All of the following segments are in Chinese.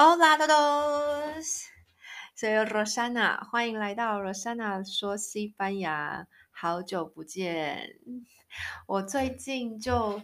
Hola todos, soy Rosana， 欢迎来到 Rosana 说西班牙，好久不见。我最近就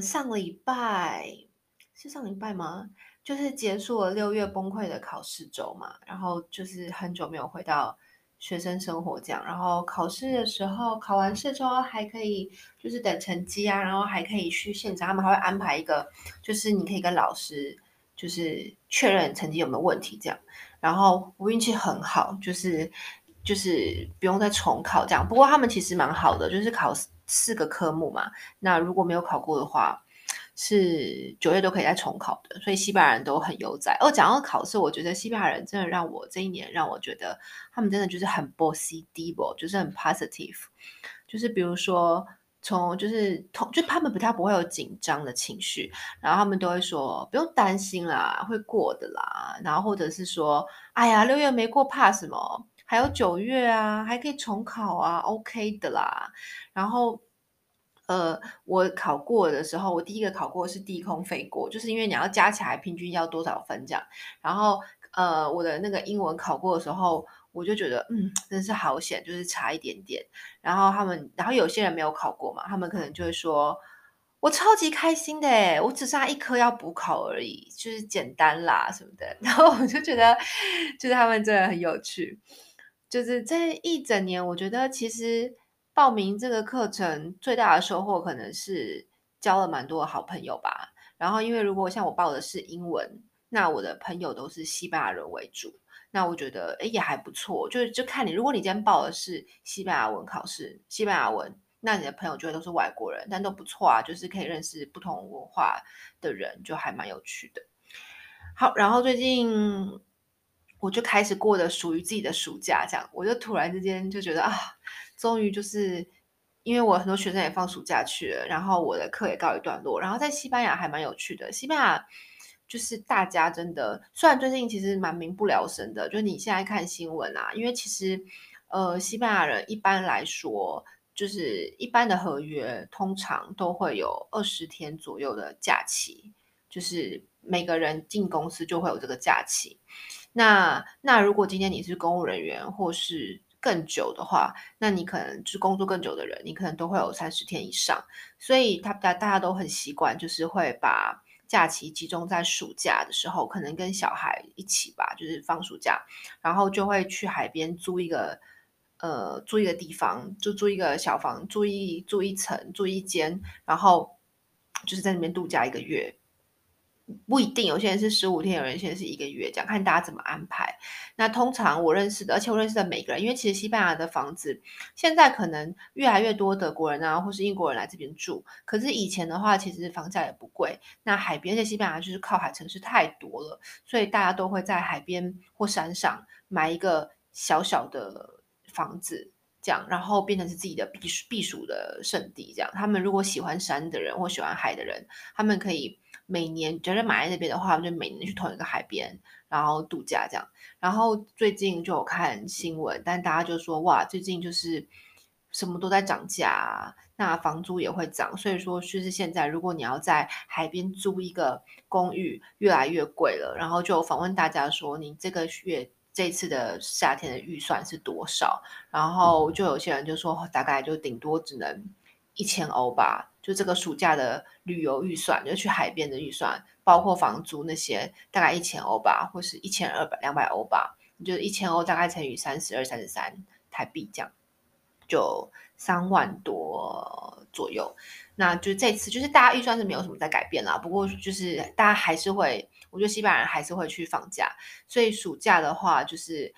上礼拜吗？就是结束了6月崩溃的考试周嘛，然后就是很久没有回到学生生活这样，然后考试的时候，考完试之后还可以就是等成绩啊，然后还可以去现场，他们还会安排一个，就是你可以跟老师就是确认成绩有没有问题这样，然后我运气很好，就是不用再重考这样。不过他们其实蛮好的，就是考4个科目嘛，那如果没有考过的话，是9月都可以再重考的。所以西班牙人都很悠哉。讲到考试，我觉得西班牙人真的让我这一年让我觉得他们真的就是很 positivo， 就是很 positive， 就是比如说。就是他们不太不会有紧张的情绪，然后他们都会说不用担心啦，会过的啦，然后或者是说哎呀6月没过怕什么，还有9月啊，还可以重考啊， OK 的啦。然后我考过的时候，我第一个考过是低空飞过，就是因为你要加起来平均要多少分这样。然后我的那个英文考过的时候，我就觉得真是好险，就是差一点点。然后有些人没有考过嘛，他们可能就会说我超级开心的耶，我只差1科要补考而已，就是简单啦什么的。然后我就觉得就是他们真的很有趣。就是这一整年，我觉得其实报名这个课程最大的收获可能是交了蛮多的好朋友吧。然后因为如果像我报的是英文，那我的朋友都是西班牙人为主，那我觉得也还不错。就看你，如果你今天报的是西班牙文考试，西班牙文，那你的朋友就会都是外国人，但都不错啊，就是可以认识不同文化的人，就还蛮有趣的。好，然后最近我就开始过的属于自己的暑假这样。我就突然之间就觉得啊，终于就是因为我很多学生也放暑假去了，然后我的课也告一段落。然后在西班牙还蛮有趣的，西班牙就是大家真的，虽然最近其实蛮民不聊生的，就是你现在看新闻啊，因为其实西班牙人一般来说，就是一般的合约通常都会有20天左右的假期，就是每个人进公司就会有这个假期。那如果今天你是公务人员或是更久的话，那你可能是工作更久的人，你可能都会有30天以上。所以大家都很习惯，就是会把假期集中在暑假的时候，可能跟小孩一起吧，就是放暑假，然后就会去海边租一个地方，就租一个小房，租一层，租一间，然后就是在那边度假1个月。不一定，有些人是15天，有些人是1个月，这样看大家怎么安排。那通常我认识的每个人，因为其实西班牙的房子现在可能越来越多德国人啊或是英国人来这边住，可是以前的话其实房价也不贵。那海边的西班牙就是靠海城市太多了，所以大家都会在海边或山上买一个小小的房子这样，然后变成是自己的避暑的圣地这样。他们如果喜欢山的人或喜欢海的人，他们可以每年觉得买在那边的话，就每年去同一个海边然后度假这样。然后最近就有看新闻，但大家就说哇，最近就是什么都在涨价啊，那房租也会涨，所以说就是现在如果你要在海边租一个公寓越来越贵了。然后就访问大家说你这次的夏天的预算是多少，然后就有些人就说大概就顶多只能1000欧吧，就这个暑假的旅游预算，就去海边的预算，包括房租那些，大概1000欧吧，或是1200欧吧，就1000欧大概乘以32、33台币这样，就3万多左右。那就这次就是大家预算是没有什么在改变啦，不过就是大家还是会，我觉得西班牙人还是会去放假，所以暑假的话就是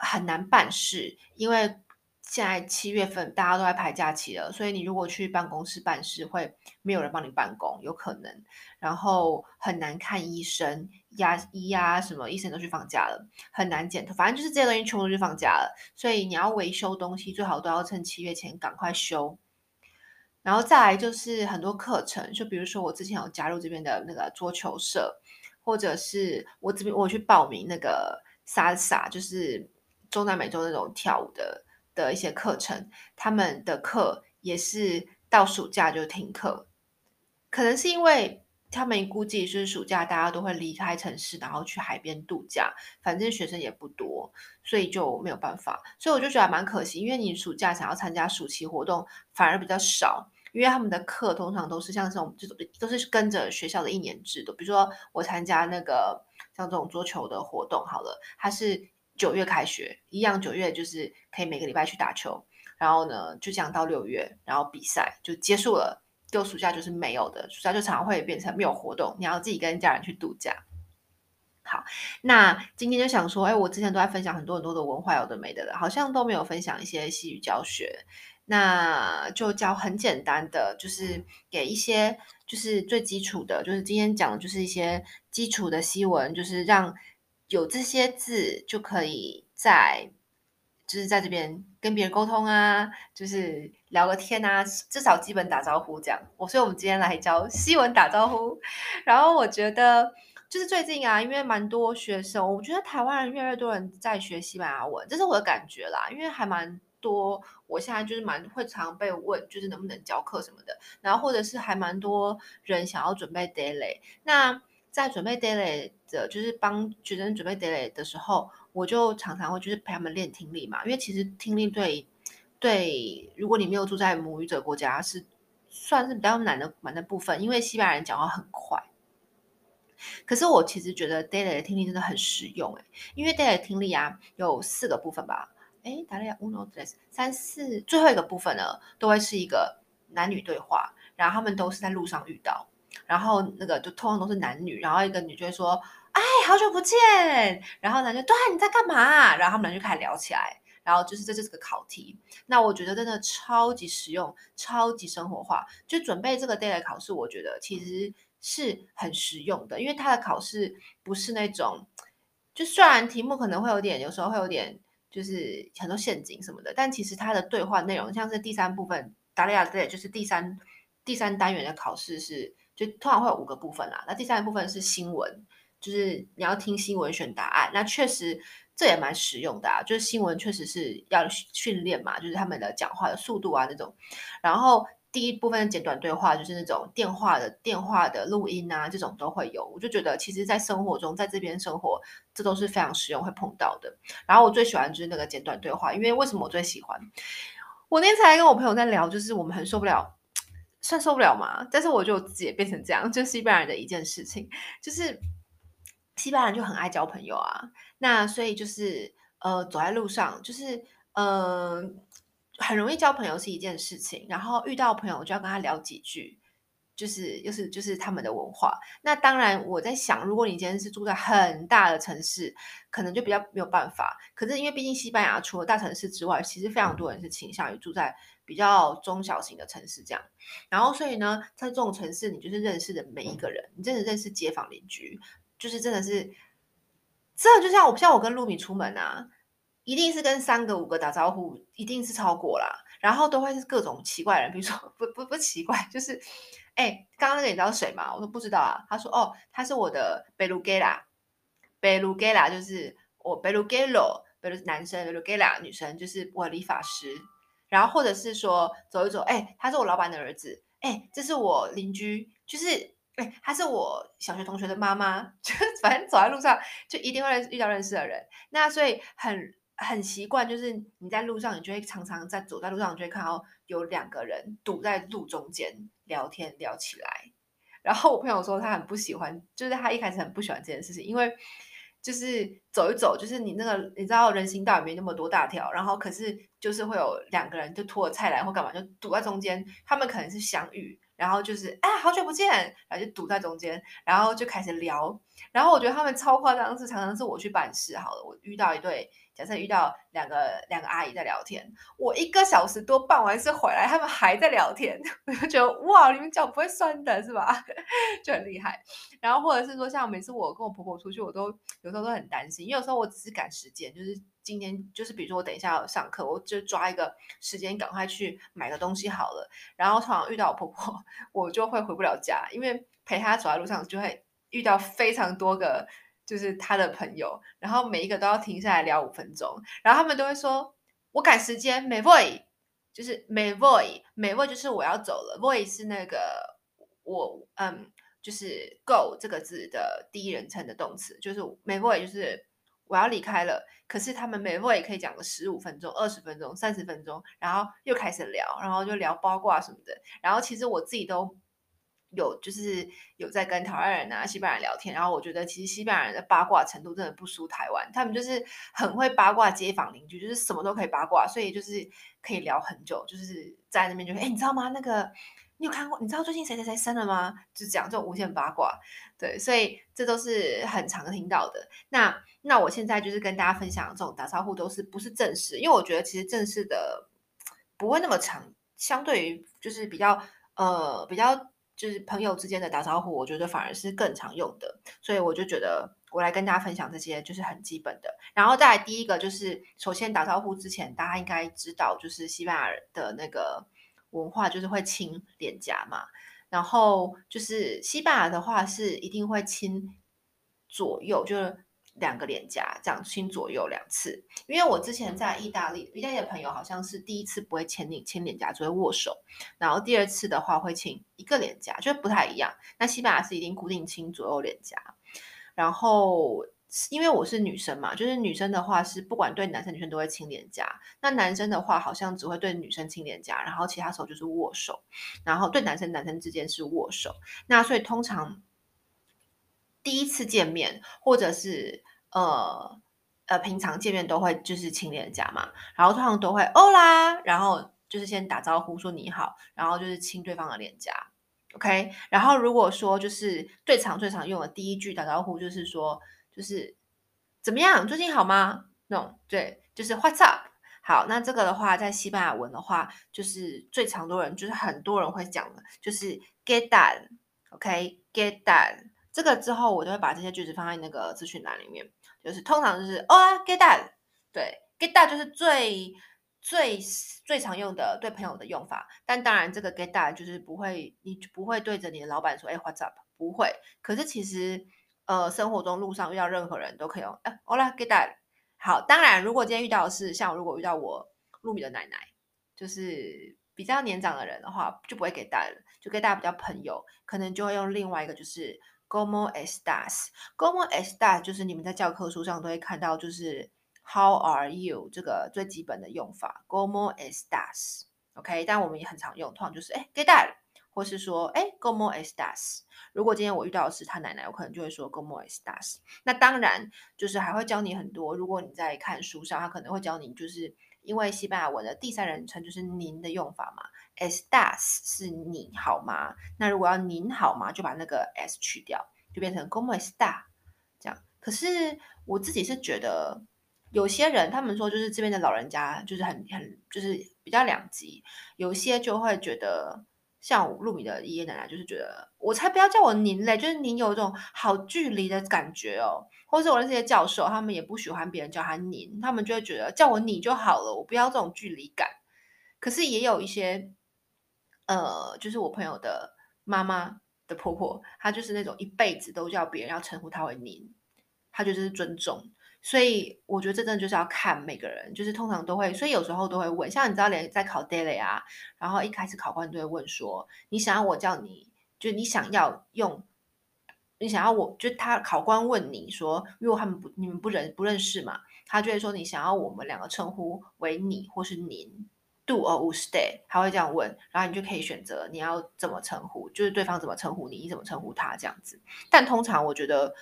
很难办事，因为现在7月份大家都在排假期了，所以你如果去办公室办事，会没有人帮你办公，有可能。然后很难看医生，牙医啊什么医生都去放假了，很难剪头，反正就是这些东西全部都去放假了。所以你要维修东西，最好都要趁7月前赶快修。然后再来就是很多课程，就比如说我之前有加入这边的那个桌球社，或者是我去报名那个salsa，就是中南美洲那种跳舞的一些课程，他们的课也是到暑假就停课。可能是因为他们估计就是暑假大家都会离开城市，然后去海边度假，反正学生也不多，所以就没有办法。所以我就觉得蛮可惜，因为你暑假想要参加暑期活动反而比较少，因为他们的课通常都是像这种，都是跟着学校的一年制的。比如说我参加那个像这种桌球的活动好了，它是9月开学，一样9月就是可以每个礼拜去打球，然后呢就这样到6月，然后比赛就结束了。就暑假就是没有的，暑假就常常会变成没有活动，你要自己跟家人去度假。好，那今天就想说，我之前都在分享很多很多的文化有的没的了，好像都没有分享一些西语教学，那就教很简单的，就是给一些就是最基础的，就是今天讲的就是一些基础的西文，就是让有这些字就可以在这边跟别人沟通啊，就是聊个天啊，至少基本打招呼这样。所以我们今天来教西文打招呼。然后我觉得就是最近啊，因为蛮多学生，我觉得台湾人越来越多人在学西班牙文，这是我的感觉啦，因为还蛮多，我现在就是蛮会常被问，就是能不能教课什么的，然后或者是还蛮多人想要准备 DELE。 那在准备 DELE 的，就是帮学生准备 DELE 的时候，我就常常会就是陪他们练听力嘛，因为其实听力对如果你没有住在母语者国家是算是比较难的部分，因为西班牙人讲话很快。可是我其实觉得 DELE 的听力真的很实用，因为 DELE 的听力啊有4个部分吧，最后一个部分呢都会是一个男女对话，然后他们都是在路上遇到，然后那个就通常都是男女，然后一个女就会说好久不见，然后男就对你在干嘛啊，然后他们就开始聊起来，然后就是这就是个考题。那我觉得真的超级实用，超级生活化，就准备这个 DELE 考试我觉得其实是很实用的，因为它的考试不是那种，就虽然题目可能会有时候会有点就是很多陷阱什么的，但其实它的对话内容像是第3部分达利亚 DELE 就是第三单元的考试是就通常会有5个部分啦，那第3部分是新闻，就是你要听新闻选答案，那确实这也蛮实用的啊，就是新闻确实是要训练嘛，就是他们的讲话的速度啊那种。然后第1部分的简短对话就是那种电话的录音啊，这种都会有。我就觉得其实在生活中在这边生活这都是非常实用会碰到的。然后我最喜欢就是那个简短对话，因为为什么我最喜欢，我那天才跟我朋友在聊，就是我们很受不了，算受不了嘛，但是我觉得我自己也变成这样，就是西班牙人的一件事情，就是西班牙人就很爱交朋友啊，那所以就是走在路上就是很容易交朋友是一件事情，然后遇到朋友就要跟他聊几句，就是他们的文化。那当然我在想，如果你今天是住在很大的城市可能就比较没有办法，可是因为毕竟西班牙除了大城市之外其实非常多人是倾向于住在比较中小型的城市这样，然后所以呢在这种城市你就是认识的每一个人，你真的认识街坊邻居，就是真的是真的就像我跟露米出门啊，一定是跟3个5个打招呼，一定是超过啦，然后都会是各种奇怪人，比如说不奇怪，就是刚刚那个你知道谁吗？我说不知道啊，他说他是我的贝鲁盖拉，就是我贝鲁盖罗，贝鲁男生，贝鲁盖拉女生，就是我的理发师。然后或者是说走一走，他是我老板的儿子，这是我邻居，就是他是我小学同学的妈妈，就反正走在路上就一定会遇到认识的人。那所以很习惯，就是你在路上，你就会常常走在路上，你就会看到有2个人堵在路中间聊天聊起来。然后我朋友说他很不喜欢，就是他一开始很不喜欢这件事情，因为就是走一走，就是你那个你知道人行道也没那么多大条，然后可是就是会有2个人就拖着菜篮或干嘛就堵在中间，他们可能是相遇。然后就是好久不见，然后就堵在中间，然后就开始聊。然后我觉得他们超夸张，是常常是我去办事好了，我遇到一对，假设遇到两个阿姨在聊天，我1个小时多办完事回来，他们还在聊天，我就觉得哇，你们脚不会酸的是吧？就很厉害。然后或者是说，像每次我跟我婆婆出去，我都有时候都很担心，因为有时候我只是赶时间，就是今天就是比如说我等一下要上课，我就抓一个时间赶快去买个东西好了，然后通常遇到我婆婆我就会回不了家，因为陪她走在路上就会遇到非常多个就是她的朋友，然后每一个都要停下来聊5分钟，然后他们都会说我赶时间，没 voy 就是没 voy 就是我要走了， voy 是那个我就是go 这个字的第一人称的动词，就是没过也就是我要离开了，可是他们每位也可以讲个15分钟、20分钟、30分钟，然后又开始聊，然后就聊八卦什么的。然后其实我自己都有，就是有在跟台湾人啊、西班牙人聊天，然后我觉得其实西班牙人的八卦程度真的不输台湾，他们就是很会八卦街坊邻居，就是什么都可以八卦，所以就是可以聊很久，就是在那边就哎，你知道吗？那个你有看过？你知道最近谁谁谁生了吗？就讲这种无限八卦，对，所以这都是很常听到的。那我现在就是跟大家分享这种打招呼都是不是正式，因为我觉得其实正式的不会那么长，相对于就是比较。就是朋友之间的打招呼，我觉得反而是更常用的，所以我就觉得我来跟大家分享这些就是很基本的。然后再来第一个就是，首先打招呼之前，大家应该知道，就是西班牙人的那个文化就是会亲脸颊嘛，然后就是西班牙的话是一定会亲左右，就是2个脸颊这样亲左右2次。因为我之前在意大利的朋友好像是第1次不会亲脸颊，只会握手，然后第2次的话会亲1个脸颊，就不太一样。那西班牙是一定固定亲左右脸颊，然后因为我是女生嘛，就是女生的话是不管对男生女生都会亲脸颊，那男生的话好像只会对女生亲脸颊，然后其他时候就是握手，然后对男生之间是握手。那所以通常第1次见面或者是平常见面都会就是亲脸颊嘛，然后通常都会Hola，然后就是先打招呼说你好，然后就是亲对方的脸颊 ，OK。然后如果说就是最常用的第一句打招呼就是说就是怎么样，最近好吗？那种对，就是 What's up。好，那这个的话，在西班牙文的话，就是很多人会讲的，就是 Get down，OK，Get down。这个之后我就会把这些句子放在那个资讯栏里面，就是通常就是get that， 对 get that 就是最常用的对朋友的用法，但当然这个 get that 就是你不会对着你的老板说what's up， 不会，可是其实生活中路上遇到任何人都可以用hola get that。 好，当然如果今天遇到的是像如果遇到我露米的奶奶，就是比较年长的人的话就不会 get that 了，就 get that 比较朋友，可能就会用另外一个就是Como estás？Como estás 就是你们在教科书上都会看到，就是 How are you 这个最基本的用法。Como estás？OK， 但我们也很常用，通常就是¿qué tal？ 或是说¿cómo estás？ 如果今天我遇到的是他奶奶，我可能就会说¿cómo estás？ 那当然就是还会教你很多，如果你在看书上，他可能会教你，就是因为西班牙文的第三人称就是您的用法嘛。Estás 是你好吗？那如果要您好吗，就把那个 s 去掉，就变成 ¿Cómo está？ 这样。可是我自己是觉得，有些人他们说就是这边的老人家就是很就是比较两极，有些就会觉得像露米的爷爷奶奶就是觉得我才不要叫我您嘞，就是您有一种好距离的感觉哦。或是我那些教授他们也不喜欢别人叫他您，他们就会觉得叫我你就好了，我不要这种距离感。可是也有一些。就是我朋友的妈妈的婆婆，她就是那种一辈子都叫别人要称呼她为您，她就是尊重。所以我觉得这真的就是要看每个人，就是通常都会，所以有时候都会问，像你知道连在考 DELE 啊，然后一开始考官都会问说，你想要我叫你，就你想要用，你想要我，就他考官问你说，因为他们你们不认识嘛，他就会说你想要我们2个称呼为你或是您。Do or usted， 他会这样问，然后你就可以选择你要怎么称呼，就是对方怎么称呼你，你怎么称呼他这样子。但通常我觉得，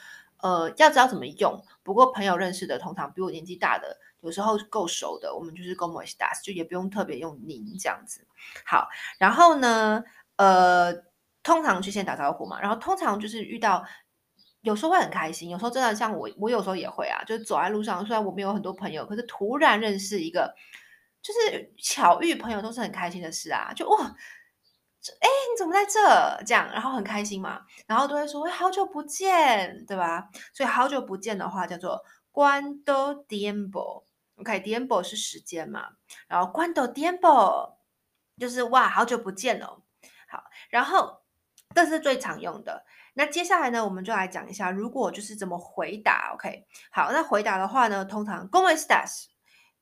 要知道怎么用。不过朋友认识的，通常比我年纪大的，有时候够熟的，我们就是 como estás， 就也不用特别用您这样子。好，然后呢，通常去先打招呼嘛，然后通常就是遇到。有时候会很开心，有时候真的像我有时候也会啊，就是走在路上，虽然我没有很多朋友，可是突然认识一个。就是巧遇朋友都是很开心的事啊，就哇，你怎么在这样，然后很开心嘛，然后都会说好久不见，对吧？所以好久不见的话叫做 cuánto tiempo，OK， tiempo 是时间嘛，然后 cuánto tiempo 就是哇好久不见哦，好，然后这是最常用的。那接下来呢，我们就来讲一下，如果就是怎么回答 ，OK， 好，那回答的话呢，通常 ¿cómo estás？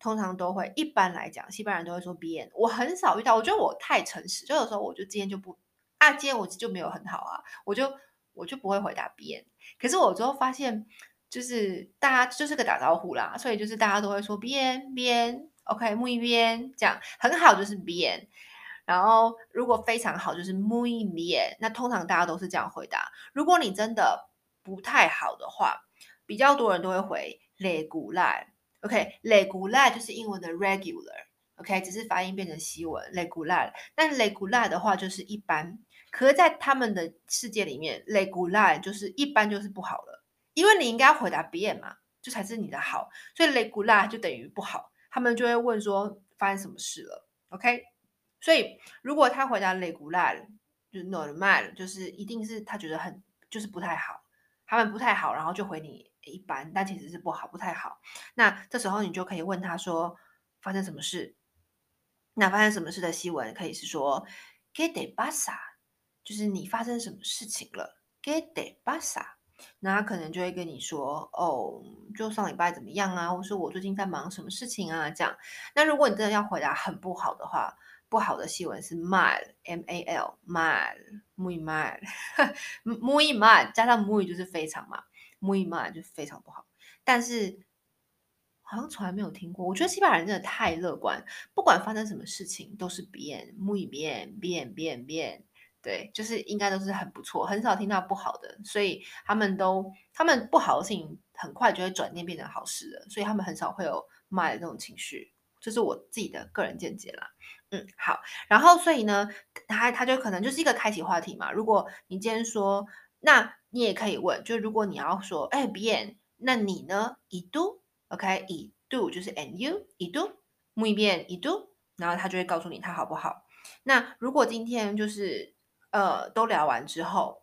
通常都会，一般来讲，西班牙人都会说 bien。我很少遇到，我觉得我太诚实，就有时候我就今天就不，今天我就没有很好啊，我就我就不会回答别人。可是我之后发现，就是大家就是个打招呼啦，所以就是大家都会说bien bien OK muy bien，这样很好就是 bien， 然后如果非常好就是 muy bien， 那通常大家都是这样回答。如果你真的不太好的话，比较多人都会回 regular OK regular 就是英文的 regular OK， 只是发音变成西文 regular， 但 regular 的话就是一般。可是在他们的世界里面 regular 就是一般就是不好了，因为你应该要回答别人嘛，这才是你的好，所以 regular 就等于不好，他们就会问说发生什么事了 OK。 所以如果他回答 regular 就是 normal， 就是一定是他觉得很就是不太好，他们不太好，然后就回你一般，但其实是不好不太好。那这时候你就可以问他说发生什么事。那发生什么事的西文可以是说 ¿Qué te pasa？ 就是你发生什么事情了 ¿Qué te pasa？ 那他可能就会跟你说哦，就上礼拜怎么样啊，或是我最近在忙什么事情啊，这样。那如果你真的要回答很不好的话，不好的西文是 mal M-A-L mal muy mal muy mal 加上 muy 就是非常嘛， muy mal 就是非常不好。但是好像从来没有听过，我觉得西班牙人真的太乐观，不管发生什么事情都是bien muy bien bien bien bien， 对，就是应该都是很不错，很少听到不好的，所以他们不好的事情很快就会转念变成好事了，所以他们很少会有mal的这种情绪，这是我自己的个人见解啦。好，然后所以呢他就可能就是一个开启话题嘛。如果你今天说，那你也可以问，就如果你要说哎bien， 那你呢 y tú OK， y do 就是 and you， y do muy bien y do， 然后他就会告诉你他好不好。那如果今天就是都聊完之后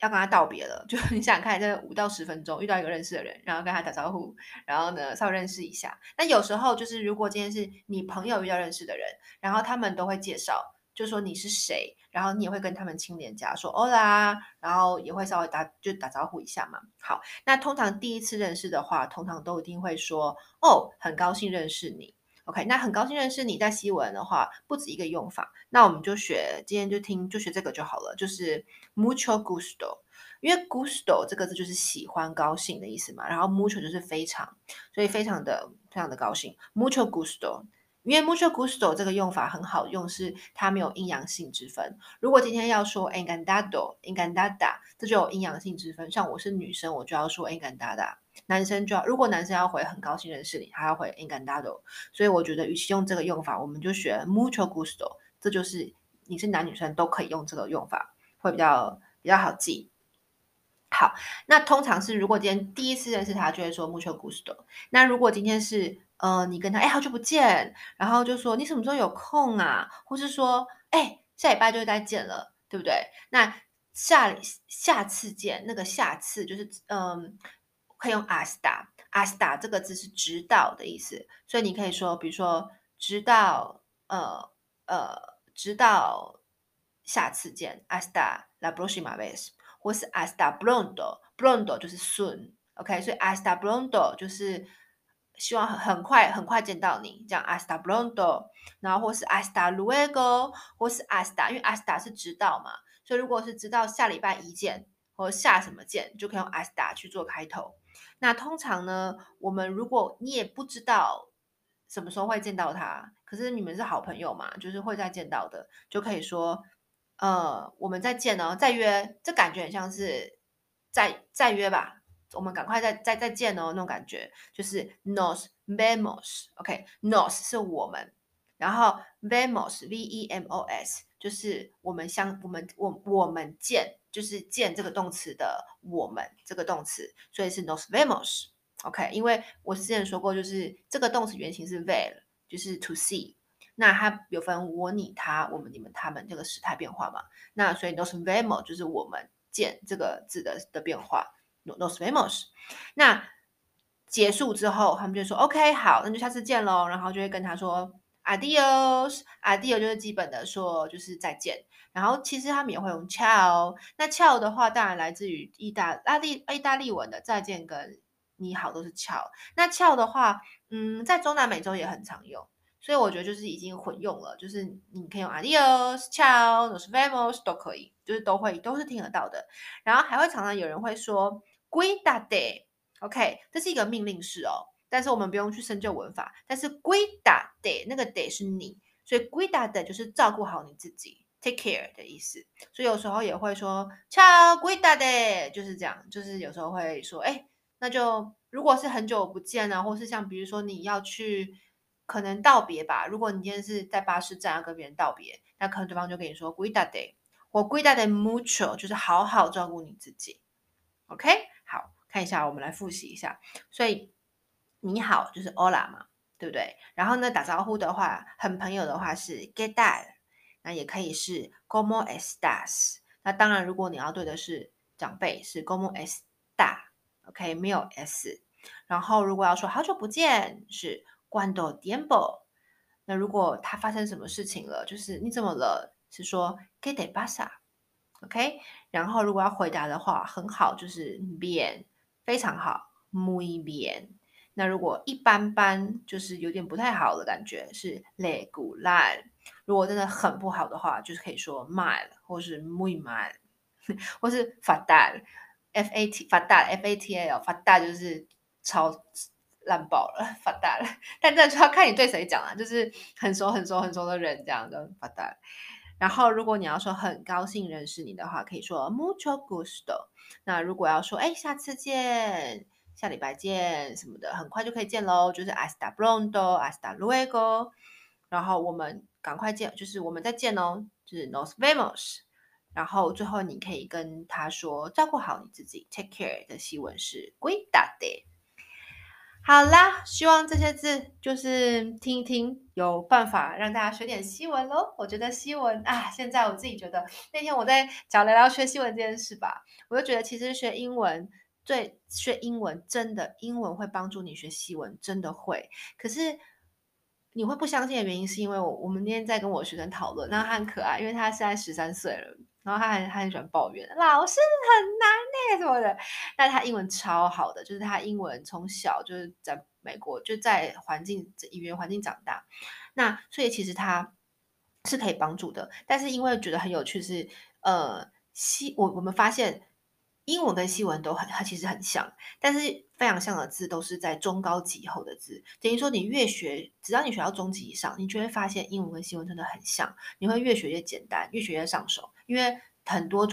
要跟他道别了，就你想想看，这5到10分钟遇到一个认识的人，然后跟他打招呼，然后呢稍微认识一下。那有时候就是如果今天是你朋友遇到认识的人，然后他们都会介绍，就说你是谁，然后你也会跟他们亲脸颊说 Hola， 然后也会稍微打招呼一下嘛。好，那通常第一次认识的话，通常都一定会说哦，很高兴认识你 OK。 那很高兴认识你在西文的话不止一个用法，那我们就学今天就学这个就好了，就是 mucho gusto， 因为 gusto 这个字就是喜欢高兴的意思嘛，然后 mucho 就是非常，所以非常的高兴 mucho gusto。因为 mucho gusto 这个用法很好用，是它没有阴阳性之分。如果今天要说 encantado encantada， 这就有阴阳性之分，像我是女生我就要说 encantada， 男生就要，如果男生要回很高兴认识你，他要回 encantado。 所以我觉得与其用这个用法，我们就学 mucho gusto， 这就是你是男女生都可以用这个用法，会比较好记。好，那通常是如果今天第一次认识他就会说 mucho gusto。 那如果今天是你跟他好久不见，然后就说你什么时候有空啊，或是说下礼拜就再见了，对不对？那下次见，那个下次就是可以用 hasta 这个字是直到的意思，所以你可以说比如说直到下次见 hasta la próxima vez， 或是 hasta pronto 就是 soon OK， 所以 hasta pronto 就是希望很快见到你，这样 hasta pronto， 然后或是 hasta luego， 或是 hasta， 因为 hasta 是直到嘛，所以如果是直到下礼拜一见或下什么见，就可以用 hasta 去做开头。那通常呢，我们如果你也不知道什么时候会见到他，可是你们是好朋友嘛，就是会再见到的，就可以说我们再见哦，再约，这感觉很像是再约吧，我们赶快再见哦，那种感觉就是 nos vemos OK。 nos 是我们，然后 vemos V-E-M-O-S 就是我们见，就是见这个动词的我们这个动词，所以是 nos vemos OK。 因为我之前说过，就是这个动词原型是 ver 就是 to see， 那它有分我你他我们你们他们这个时态变化嘛，那所以 nos vemos 就是我们见这个字的变化Nos vemos。 那结束之后他们就说 OK 好，那就下次见咯，然后就会跟他说 Adios， Adios 就是基本的说就是再见，然后其实他们也会用 Ciao， 那 Ciao 的话当然来自于意大利文的再见跟你好都是 Ciao， 那 Ciao 的话在中南美洲也很常用，所以我觉得就是已经混用了，就是你可以用 adios、ciao、nos vemos 都可以，就是都是听得到的。然后还会常常有人会说 cuídate，OK， 这是一个命令式哦，但是我们不用去深究文法。但是 cuídate 那个 de 是你，所以 cuídate 就是照顾好你自己。Take care 的意思，所以有时候也会说 Ciao, cuídate， 就是这样，就是有时候会说，哎，那就如果是很久不见啊，或是像比如说你要去可能道别吧，如果你今天是在巴士站要跟别人道别，那可能对方就跟你说 cuídate 或 cuídate mucho， 就是好好照顾你自己。OK， 好，看一下，我们来复习一下。所以你好就是 Hola 嘛，对不对？然后呢，打招呼的话，很朋友的话是 ¿Qué tal？那也可以是 como estás， 那当然如果你要对的是长辈是 como está， OK， 没有 s。 然后如果要说好久不见是 cuánto tiempo， 那如果他发生什么事情了，就是你怎么了，是说 ¿qué te pasa？ OK， 然后如果要回答的话，很好就是 bien， 非常好 muy bien。 那如果一般般就是有点不太好的感觉是 regular， 如果真的很不好的话就是可以说 mal 或是 muy mal 或是 fatal fatal fatal 就是超烂爆了 fatal， 但这就要看你对谁讲了，就是很熟的人这样的 fatal。 然后如果你要说很高兴认识你的话可以说 mucho gusto， 那如果要说哎下次见，下礼拜见什么的，很快就可以见咯，就是 hasta pronto hasta luego， 然后我们赶快见，就是我们再见哦，就是 nos vemos。 然后最后你可以跟他说照顾好你自己 take care 的西文是 cuídate。 好啦，希望这些字就是听一听有办法让大家学点西文咯。我觉得西文啊，现在我自己觉得那天我在找聊聊学西文这件事吧，我就觉得其实学英文真的，英文会帮助你学西文，真的会。可是你会不相信的原因，是因为我们今天在跟我学生讨论，然后他很可爱，因为他现在13岁了，然后他很喜欢抱怨，老师很难什么的。但他英文超好的，就是他英文从小就是在美国就在语言环境长大，那所以其实他是可以帮助的。但是因为觉得很有趣是，我们发现。英文跟西文都它其实很像，但是非常像的字都是在中高级以后的字，等于说你越学，只要你学到中级以上，你就会发现英文跟西文真的很像，你会越学越简单，越学越上手，因为很多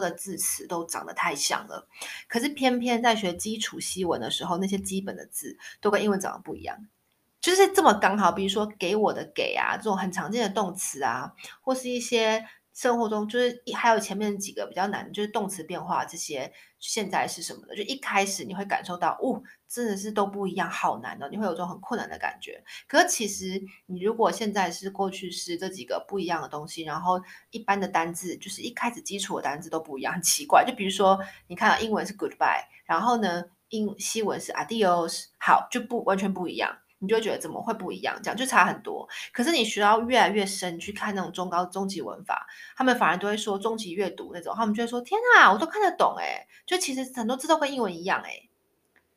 的字词都长得太像了。可是偏偏在学基础西文的时候，那些基本的字都跟英文长得不一样，就是这么刚好。比如说给我的给啊，这种很常见的动词啊，或是一些生活中就是还有前面几个比较难，就是动词变化这些现在是什么的，就一开始你会感受到真的是都不一样，好难哦，你会有种很困难的感觉。可是其实你如果现在是过去式这几个不一样的东西，然后一般的单字就是一开始基础的单字都不一样，很奇怪。就比如说你看到英文是 goodbye， 然后呢西文是 adios， 好，就完全不一样，你就会觉得怎么会不一样，这样就差很多。可是你学到越来越深，去看那种中级文法，他们反而都会说中级阅读那种，他们就会说天啊，我都看得懂欸，就其实很多字都跟英文一样欸。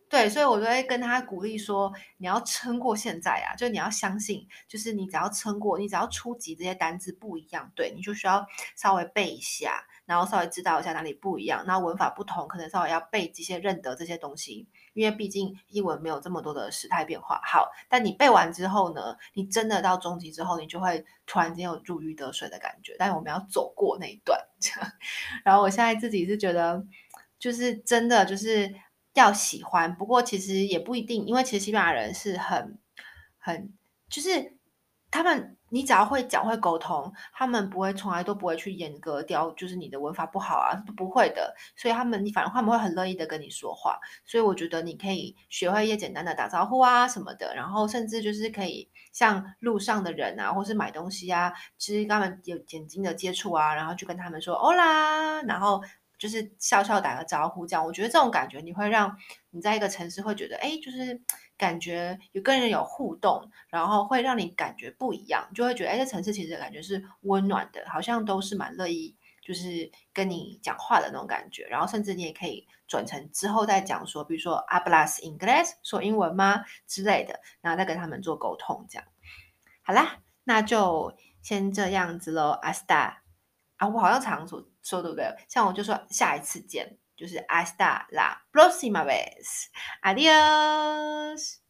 对，所以我都会跟他鼓励说，你要撑过现在啊，就你要相信，就是你只要初级这些单字不一样，对，你就需要稍微背一下，然后稍微知道一下哪里不一样，那文法不同，可能稍微要背这些认得这些东西，因为毕竟英文没有这么多的时态变化。好，但你背完之后呢，你真的到中级之后，你就会突然间有如鱼得水的感觉。但我们要走过那一段，这样。然后我现在自己是觉得，就是真的就是要喜欢，不过其实也不一定，因为其实西班牙人是很就是他们。你只要会讲会沟通，他们从来都不会去严格雕，就是你的文法不好啊，不会的。所以他们会很乐意的跟你说话。所以我觉得你可以学会一些简单的打招呼啊什么的，然后甚至就是可以像路上的人啊，或是买东西啊，其实跟他们有眼睛的接触啊，然后就跟他们说 Hola， 然后就是笑笑打个招呼这样。我觉得这种感觉你会让你在一个城市会觉得，哎，就是感觉有跟人有互动，然后会让你感觉不一样，就会觉得哎，这城市其实感觉是温暖的，好像都是蛮乐意就是跟你讲话的那种感觉。然后甚至你也可以转成之后再讲说，比如说 hablas inglés， 说英文吗之类的，然后再跟他们做沟通这样。好啦，那就先这样子咯。阿斯达啊，我好像常说对不对？像我就说下一次见，就是 hasta la próxima vez，adiós。